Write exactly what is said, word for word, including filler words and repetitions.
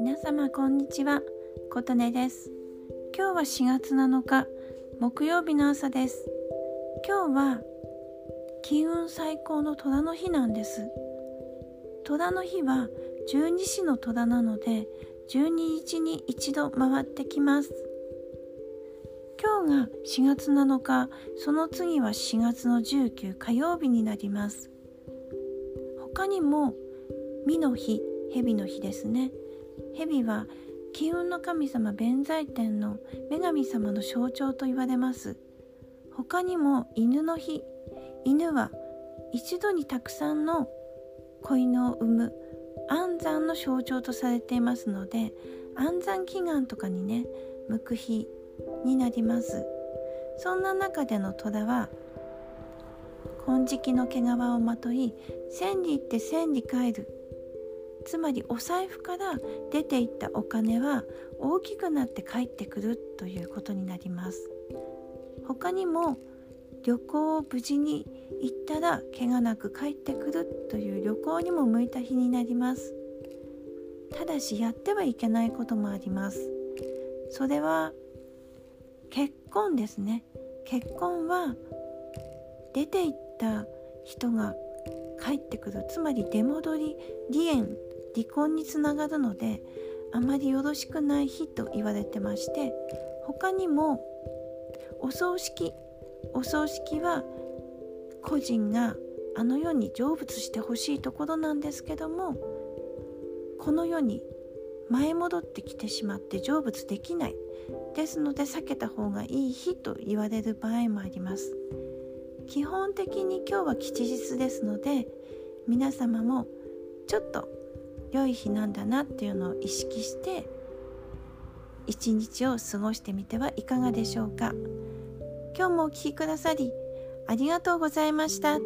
皆様こんにちは、ことねです。今日はしがつなのか木曜日の朝です。今日は金運最高の寅の日なんです。寅の日は十二支の寅なのでじゅうににちに一度回ってきます。今日がしがつなのか、その次はしがつのじゅうく火曜日になります。他にも身の日、蛇の日ですね。蛇は金運の神様弁財天の女神様の象徴と言われます。他にも犬の日、犬は一度にたくさんの子犬を産む安産の象徴とされていますので、安産祈願とかにね向く日になります。そんな中での寅は金色の毛皮をまとい、千里行って千里帰る、つまりお財布から出ていったお金は大きくなって帰ってくるということになります。他にも旅行を無事に行ったら怪我なく帰ってくるという旅行にも向いた日になります。ただしやってはいけないこともあります。それは結婚ですね。結婚は出ていった人が帰ってくる、つまり出戻り、離縁、離婚につながるのであまりよろしくない日と言われてまして、他にもお葬式、お葬式は個人があの世に成仏してほしいところなんですけども、この世に前戻ってきてしまって成仏できない、ですので避けた方がいい日と言われる場合もあります。基本的に今日は吉日ですので、皆様もちょっと良い日なんだなっていうのを意識して一日を過ごしてみてはいかがでしょうか。今日もお聞きくださりありがとうございました。